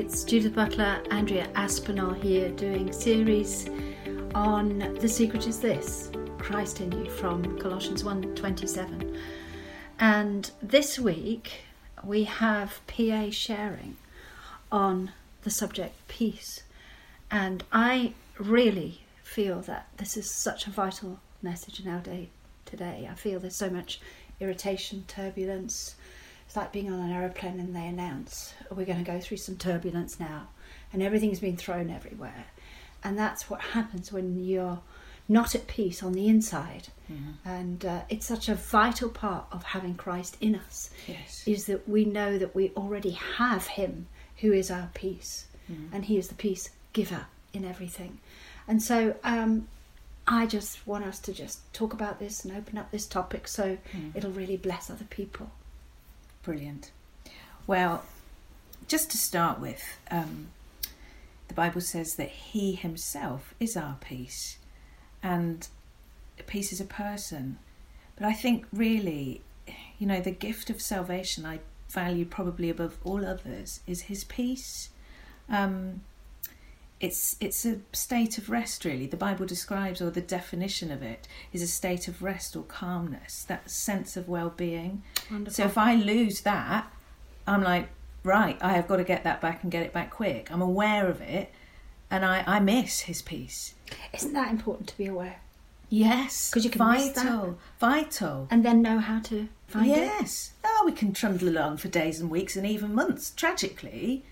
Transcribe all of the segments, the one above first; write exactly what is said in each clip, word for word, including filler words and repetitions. It's Judith Butler, Andrea Aspinall here, doing series on The Secret Is This, Christ in You, from Colossians one twenty-seven. And this week we have P A sharing on the subject peace. And I really feel that this is such a vital message in our day today. I feel there's so much irritation, turbulence. It's like being on an aeroplane and they announce, oh, we're going to go through some turbulence now. And everything's been thrown everywhere. And that's what happens when you're not at peace on the inside. Mm-hmm. And uh, it's such a vital part of having Christ in us, yes, is that we know that we already have him who is our peace. Mm-hmm. And he is the peace giver in everything. And so um, I just want us to just talk about this and open up this topic so mm-hmm. it'll really bless other people. Brilliant. Well, just to start with, um, the Bible says that he himself is our peace, and peace is a person. But I think really, you know, the gift of salvation I value probably above all others is his peace. Um, it's it's a state of rest, really. The Bible describes, or the definition of it, is a state of rest or calmness, that sense of well-being. Wonderful. So if I lose that, I'm like, right, I have got to get that back and get it back quick. I'm aware of it, and I, I miss his peace. Isn't that important to be aware? Yes. Because you can vital, miss that. Vital. And then know how to find yes. it. Yes. Oh, we can trundle along for days and weeks and even months, tragically,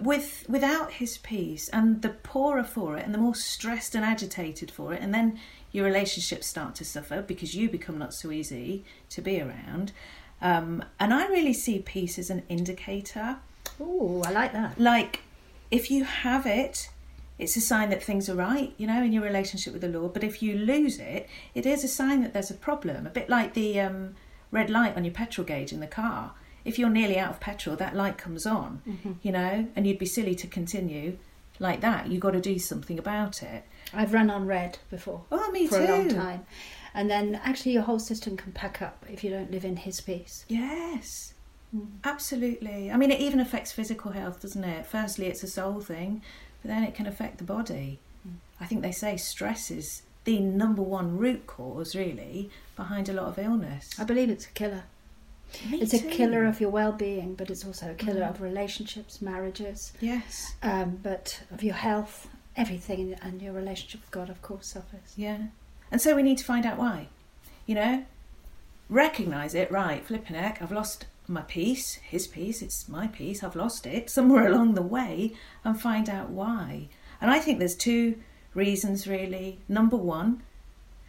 with without his peace, and the poorer for it and the more stressed and agitated for it, and then your relationships start to suffer because you become not so easy to be around. Um, and I really see peace as an indicator. Oh, I like that. Like, if you have it, it's a sign that things are right, you know, in your relationship with the Lord. But if you lose it, it is a sign that there's a problem. A bit like the um, red light on your petrol gauge in the car. If you're nearly out of petrol, that light comes on, mm-hmm. you know, and you'd be silly to continue like that. You've got to do something about it. I've run on red before. Oh, me for too. For a long time. And then actually your whole system can pack up if you don't live in his peace. Yes, mm. absolutely. I mean, it even affects physical health, doesn't it? Firstly, it's a soul thing, but then it can affect the body. Mm. I think they say stress is the number one root cause, really, behind a lot of illness. I believe it's a killer. Me it's too. a killer of your well-being, but it's also a killer mm. of relationships, marriages, yes, um, but of your health, everything, and your relationship with God, of course, suffers. Yeah, and so we need to find out why, you know, recognise it, right, flipping heck, I've lost my peace, his peace, it's my peace, I've lost it somewhere along the way, and find out why. And I think there's two reasons, really. Number one,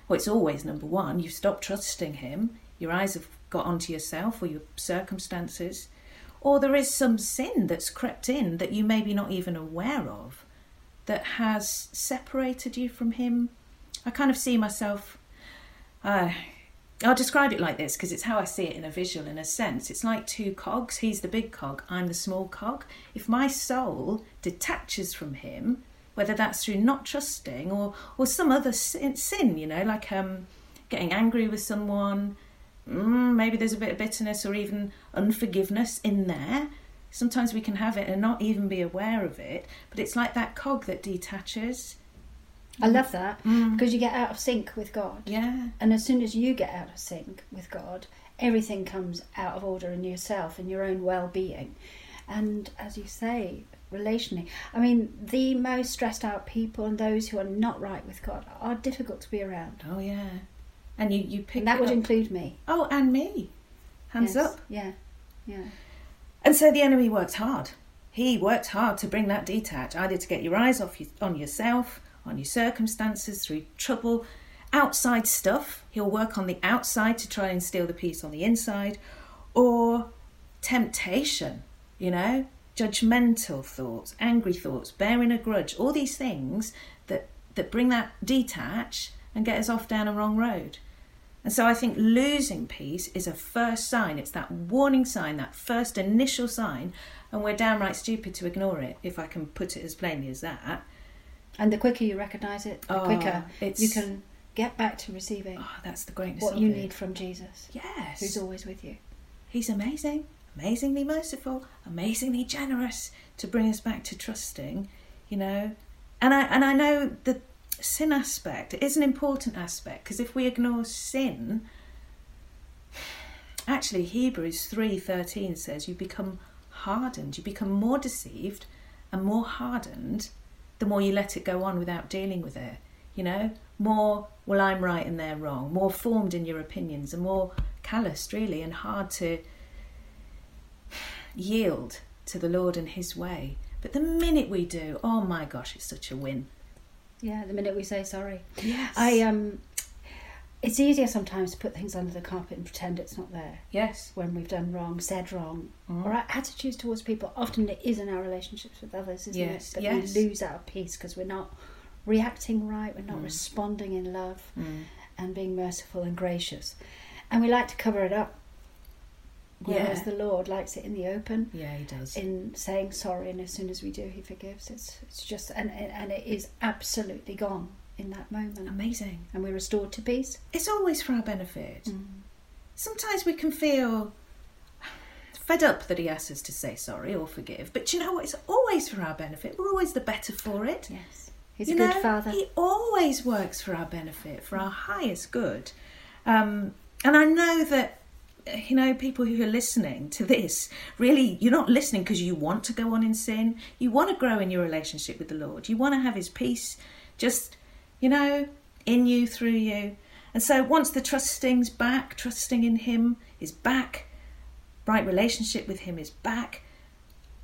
well, it's always number one, you've stopped trusting him, your eyes have got onto yourself or your circumstances, or there is some sin that's crept in that you may be not even aware of that has separated you from him. I kind of see myself, uh, I'll describe it like this because it's how I see it in a visual, in a sense. It's like two cogs. He's the big cog, I'm the small cog. If my soul detaches from him, whether that's through not trusting or, or some other sin, sin, you know, like um, getting angry with someone, Mm, maybe there's a bit of bitterness or even unforgiveness in there. Sometimes we can have it and not even be aware of it, but it's like that cog that detaches. I love that, mm. because you get out of sync with God. Yeah. And as soon as you get out of sync with God, everything comes out of order in yourself, in your own well-being. And as you say, relationally, I mean, the most stressed out people and those who are not right with God are difficult to be around. Oh, yeah. And you, you pick and that would up. include me. Oh, and me. Hands yes. up. Yeah, yeah. And so the enemy worked hard. He worked hard to bring that detach, either to get your eyes off you, on yourself, on your circumstances, through trouble, outside stuff. He'll work on the outside to try and steal the peace on the inside. Or temptation, you know, judgmental thoughts, angry thoughts, bearing a grudge, all these things that, that bring that detach and get us off down a wrong road. And so I think losing peace is a first sign. It's that warning sign, that first initial sign, and we're downright stupid to ignore it, if I can put it as plainly as that. And the quicker you recognise it, the oh, quicker you can get back to receiving oh, that's the greatness what of you it. need from Jesus. Yes. Who's always with you. He's amazing. amazingly merciful, amazingly generous to bring us back to trusting, you know. And I and I know the sin aspect is an important aspect, because if we ignore sin, actually Hebrews three thirteen says you become hardened, you become more deceived and more hardened the more you let it go on without dealing with it, you know. More, well, I'm right and they're wrong, more formed in your opinions and more calloused really, and hard to yield to the Lord and his way. But the minute we do, oh my gosh, it's such a win. Yeah, the minute we say sorry. Yes. I um it's easier sometimes to put things under the carpet and pretend it's not there. Yes. When we've done wrong, said wrong, mm. or our attitudes towards people. Often it is in our relationships with others, isn't yes. it? That yes. we lose our peace because we're not reacting right, we're not mm. responding in love mm. and being merciful and gracious. And we like to cover it up. Whereas yeah. the Lord likes it in the open. Yeah, he does. In saying sorry, and as soon as we do, he forgives. It's it's just, and and it is absolutely gone in that moment. Amazing. And we're restored to peace. It's always for our benefit. Mm. Sometimes we can feel fed up that he asks us to say sorry or forgive, but you know what? It's always for our benefit. We're always the better for it. Yes. He's you a good know? Father. He always works for our benefit, for mm. our highest good. Um, and I know that, you know, people who are listening to this, really, you're not listening because you want to go on in sin. You want to grow in your relationship with the Lord. You want to have his peace just, you know, in you, through you. And so once the trusting's back, trusting in him is back, right relationship with him is back,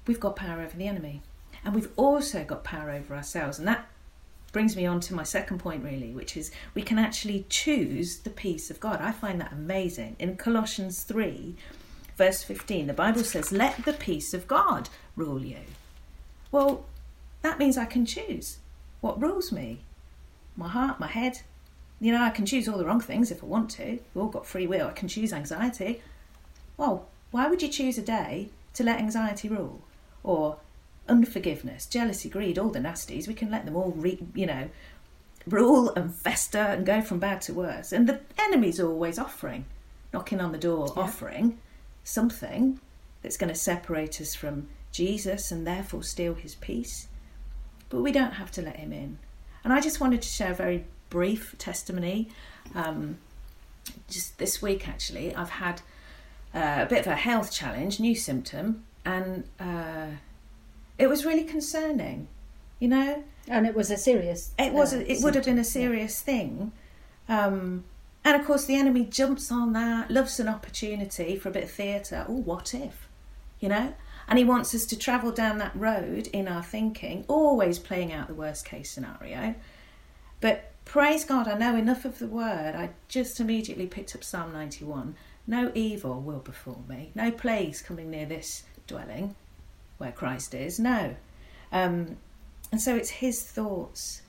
we've got power over the enemy. And we've also got power over ourselves. And that brings me on to my second point, really, which is we can actually choose the peace of God. I find that amazing. In Colossians three, verse fifteen, the Bible says, let the peace of God rule you. Well, that means I can choose what rules me. My heart, my head. You know, I can choose all the wrong things if I want to. We've all got free will. I can choose anxiety. Well, why would you choose a day to let anxiety rule? Or unforgiveness, jealousy, greed, all the nasties, we can let them all, re, you know, rule and fester and go from bad to worse. And the enemy's always offering, knocking on the door, yeah. offering something that's going to separate us from Jesus and therefore steal his peace. But we don't have to let him in. And I just wanted to share a very brief testimony. Um, just this week, actually, I've had uh, a bit of a health challenge, new symptom, and uh, it was really concerning, you know. And it was a serious It was. Uh, it would have been a serious yeah. thing. Um, and, of course, the enemy jumps on that, loves an opportunity for a bit of theatre. Oh, what if, you know? And he wants us to travel down that road in our thinking, always playing out the worst-case scenario. But praise God, I know enough of the word. I just immediately picked up Psalm ninety-one. No evil will befall me. No plagues coming near this dwelling where Christ is, no. Um, and so it's his thoughts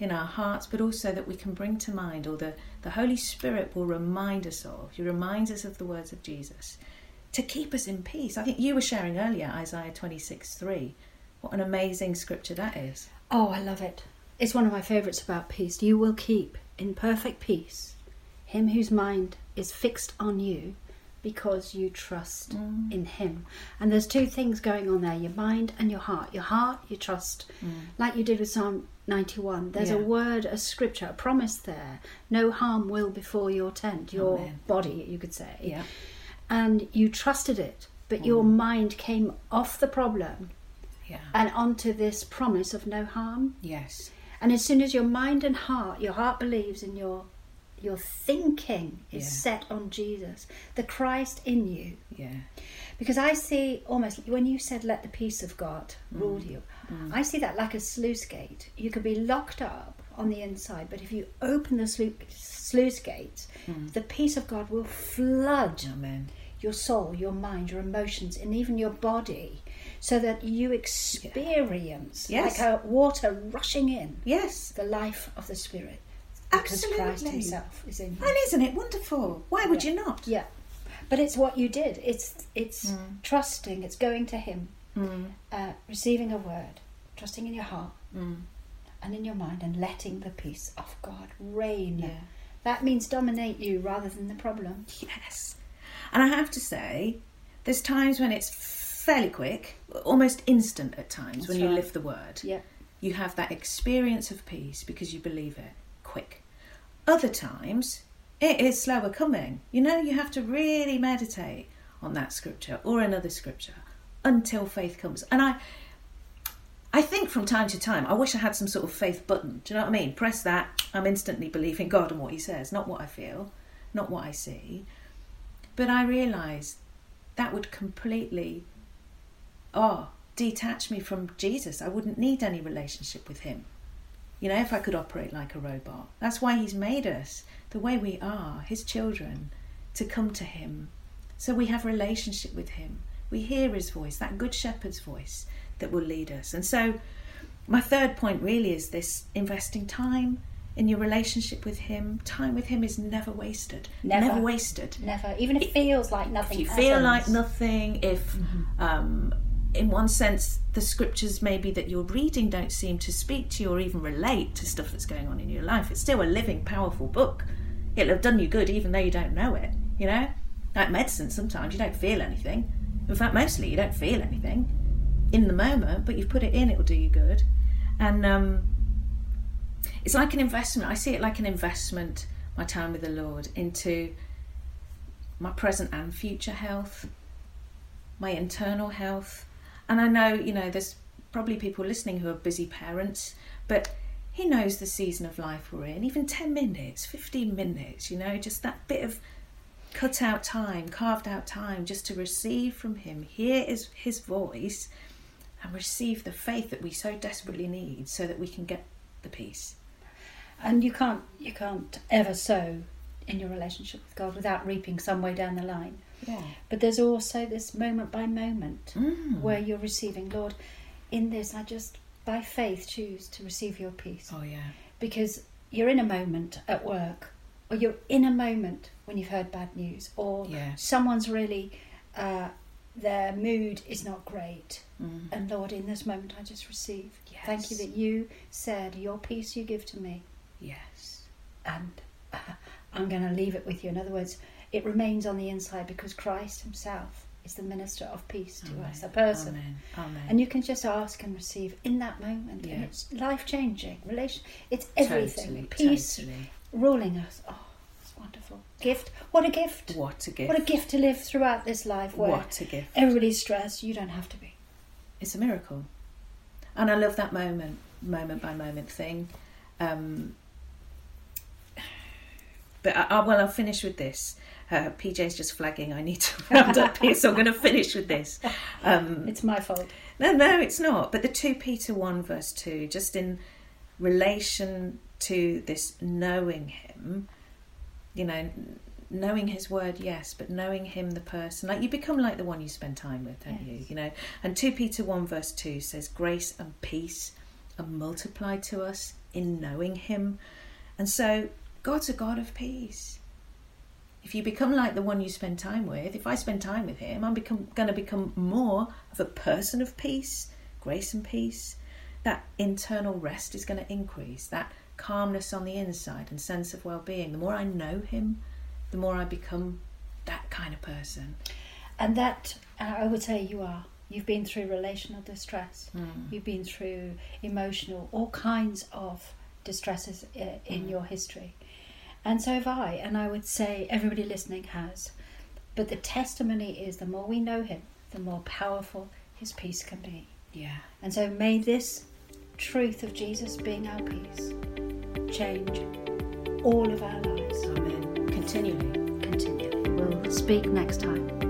in our hearts, but also that we can bring to mind, or the, the Holy Spirit will remind us of. He reminds us of the words of Jesus to keep us in peace. I think you were sharing earlier Isaiah twenty-six three. What an amazing scripture that is. Oh, I love it. It's one of my favourites about peace. You will keep in perfect peace him whose mind is fixed on you, because you trust mm. in him. And there's two things going on there, your mind and your heart. Your heart, you trust, mm. like you did with Psalm ninety-one. There's yeah. a word, a scripture, a promise there. No harm will befall your tent, your Amen. Body, you could say. Yeah. And you trusted it, but mm. your mind came off the problem yeah. and onto this promise of no harm. Yes. And as soon as your mind and heart, your heart believes in your Your thinking is yeah. set on Jesus, the Christ in you. Yeah. Because I see almost, when you said let the peace of God rule mm. you, mm. I see that like a sluice gate. You could be locked up on the inside, but if you open the slu- sluice gates, mm. the peace of God will flood Amen. Your soul, your mind, your emotions, and even your body, so that you experience yeah. yes. like a water rushing in yes. the life of the Spirit. Because Absolutely. Christ himself is in you. And isn't it wonderful? Why would yeah. you not? Yeah. But it's what you did. It's it's mm. trusting. It's going to him. Mm. Uh, receiving a word. Trusting in your heart. Mm. And in your mind. And letting the peace of God reign. Yeah. That means dominate you rather than the problem. Yes. And I have to say, There's times when it's fairly quick, almost instant at times. That's when right. you live the word. Yeah. You have that experience of peace because you believe it quick. Other times, it is slower coming. You know, you have to really meditate on that scripture or another scripture until faith comes. And I I think from time to time, I wish I had some sort of faith button. Do you know what I mean? Press that, I'm instantly believing God and what he says, not what I feel, not what I see. But I realise that would completely, oh, detach me from Jesus. I wouldn't need any relationship with him. You know, if I could operate like a robot. That's why he's made us the way we are, his children, to come to him. So we have relationship with him. We hear his voice, that good shepherd's voice that will lead us. And so my third point really is this: investing time in your relationship with him. Time with him is never wasted. Never, never wasted. Never. Even if it feels like nothing. If you happens. feel like nothing, if mm-hmm. um, in one sense the scriptures maybe that you're reading don't seem to speak to you or even relate to stuff that's going on in your life, it's still a living, powerful book. It'll have done you good even though you don't know it, you know? Like medicine, sometimes you don't feel anything. In fact, mostly you don't feel anything in the moment, but you've put it in, it will do you good. And um, it's like an investment. I see it like an investment, my time with the Lord, into my present and future health, my internal health. And I know, you know, there's probably people listening who are busy parents, but he knows the season of life we're in. Even ten minutes, fifteen minutes, you know, just that bit of cut out time, carved out time, just to receive from him, hear his, his voice, and receive the faith that we so desperately need so that we can get the peace. And you can't you can't ever sow in your relationship with God without reaping some way down the line. Yeah. But there's also this moment by moment mm. where you're receiving, Lord, in this I just by faith choose to receive your peace. Oh yeah. Because you're in a moment at work, or you're in a moment when you've heard bad news, or yeah. someone's really, uh, their mood is not great. Mm. And Lord, in this moment I just receive. Yes. Thank you that you said, your peace you give to me. Yes. And uh, I'm going to leave it with you. In other words, it remains on the inside because Christ himself is the minister of peace to Amen. us, a person. Amen. Amen. And you can just ask and receive in that moment. Yeah. And it's life-changing. Relation, it's everything. Totally, peace. Totally. Ruling us. Oh, it's wonderful. Gift. What a gift. What a gift. What a gift to live throughout this life. Where what a gift. Everybody's stressed. You don't have to be. It's a miracle. And I love that moment, moment by moment thing. Um, but, I, I, well, I'll finish with this. Uh, P J's just flagging. I need to round up here, so I'm going to finish with this. Um, it's my fault. No, no, it's not. But the two Peter one verse two, just in relation to this knowing him, you know, knowing his word, yes, but knowing him, the person, like you become like the one you spend time with, don't yes. you? You know, and two Peter one verse two says, grace and peace are multiplied to us in knowing him. And so God's a God of peace. If you become like the one you spend time with, if I spend time with him, I'm become going to become more of a person of peace, grace and peace. That internal rest is going to increase, that calmness on the inside and sense of well-being. The more I know him, the more I become that kind of person. And that, uh, I would say you are. You've been through relational distress. Mm. You've been through emotional, all kinds of distresses in mm. your history. And so have I. And I would say everybody listening has. But the testimony is the more we know him, the more powerful his peace can be. Yeah. And so may this truth of Jesus being our peace change all of our lives. Amen. Continually. Continually. We'll speak next time.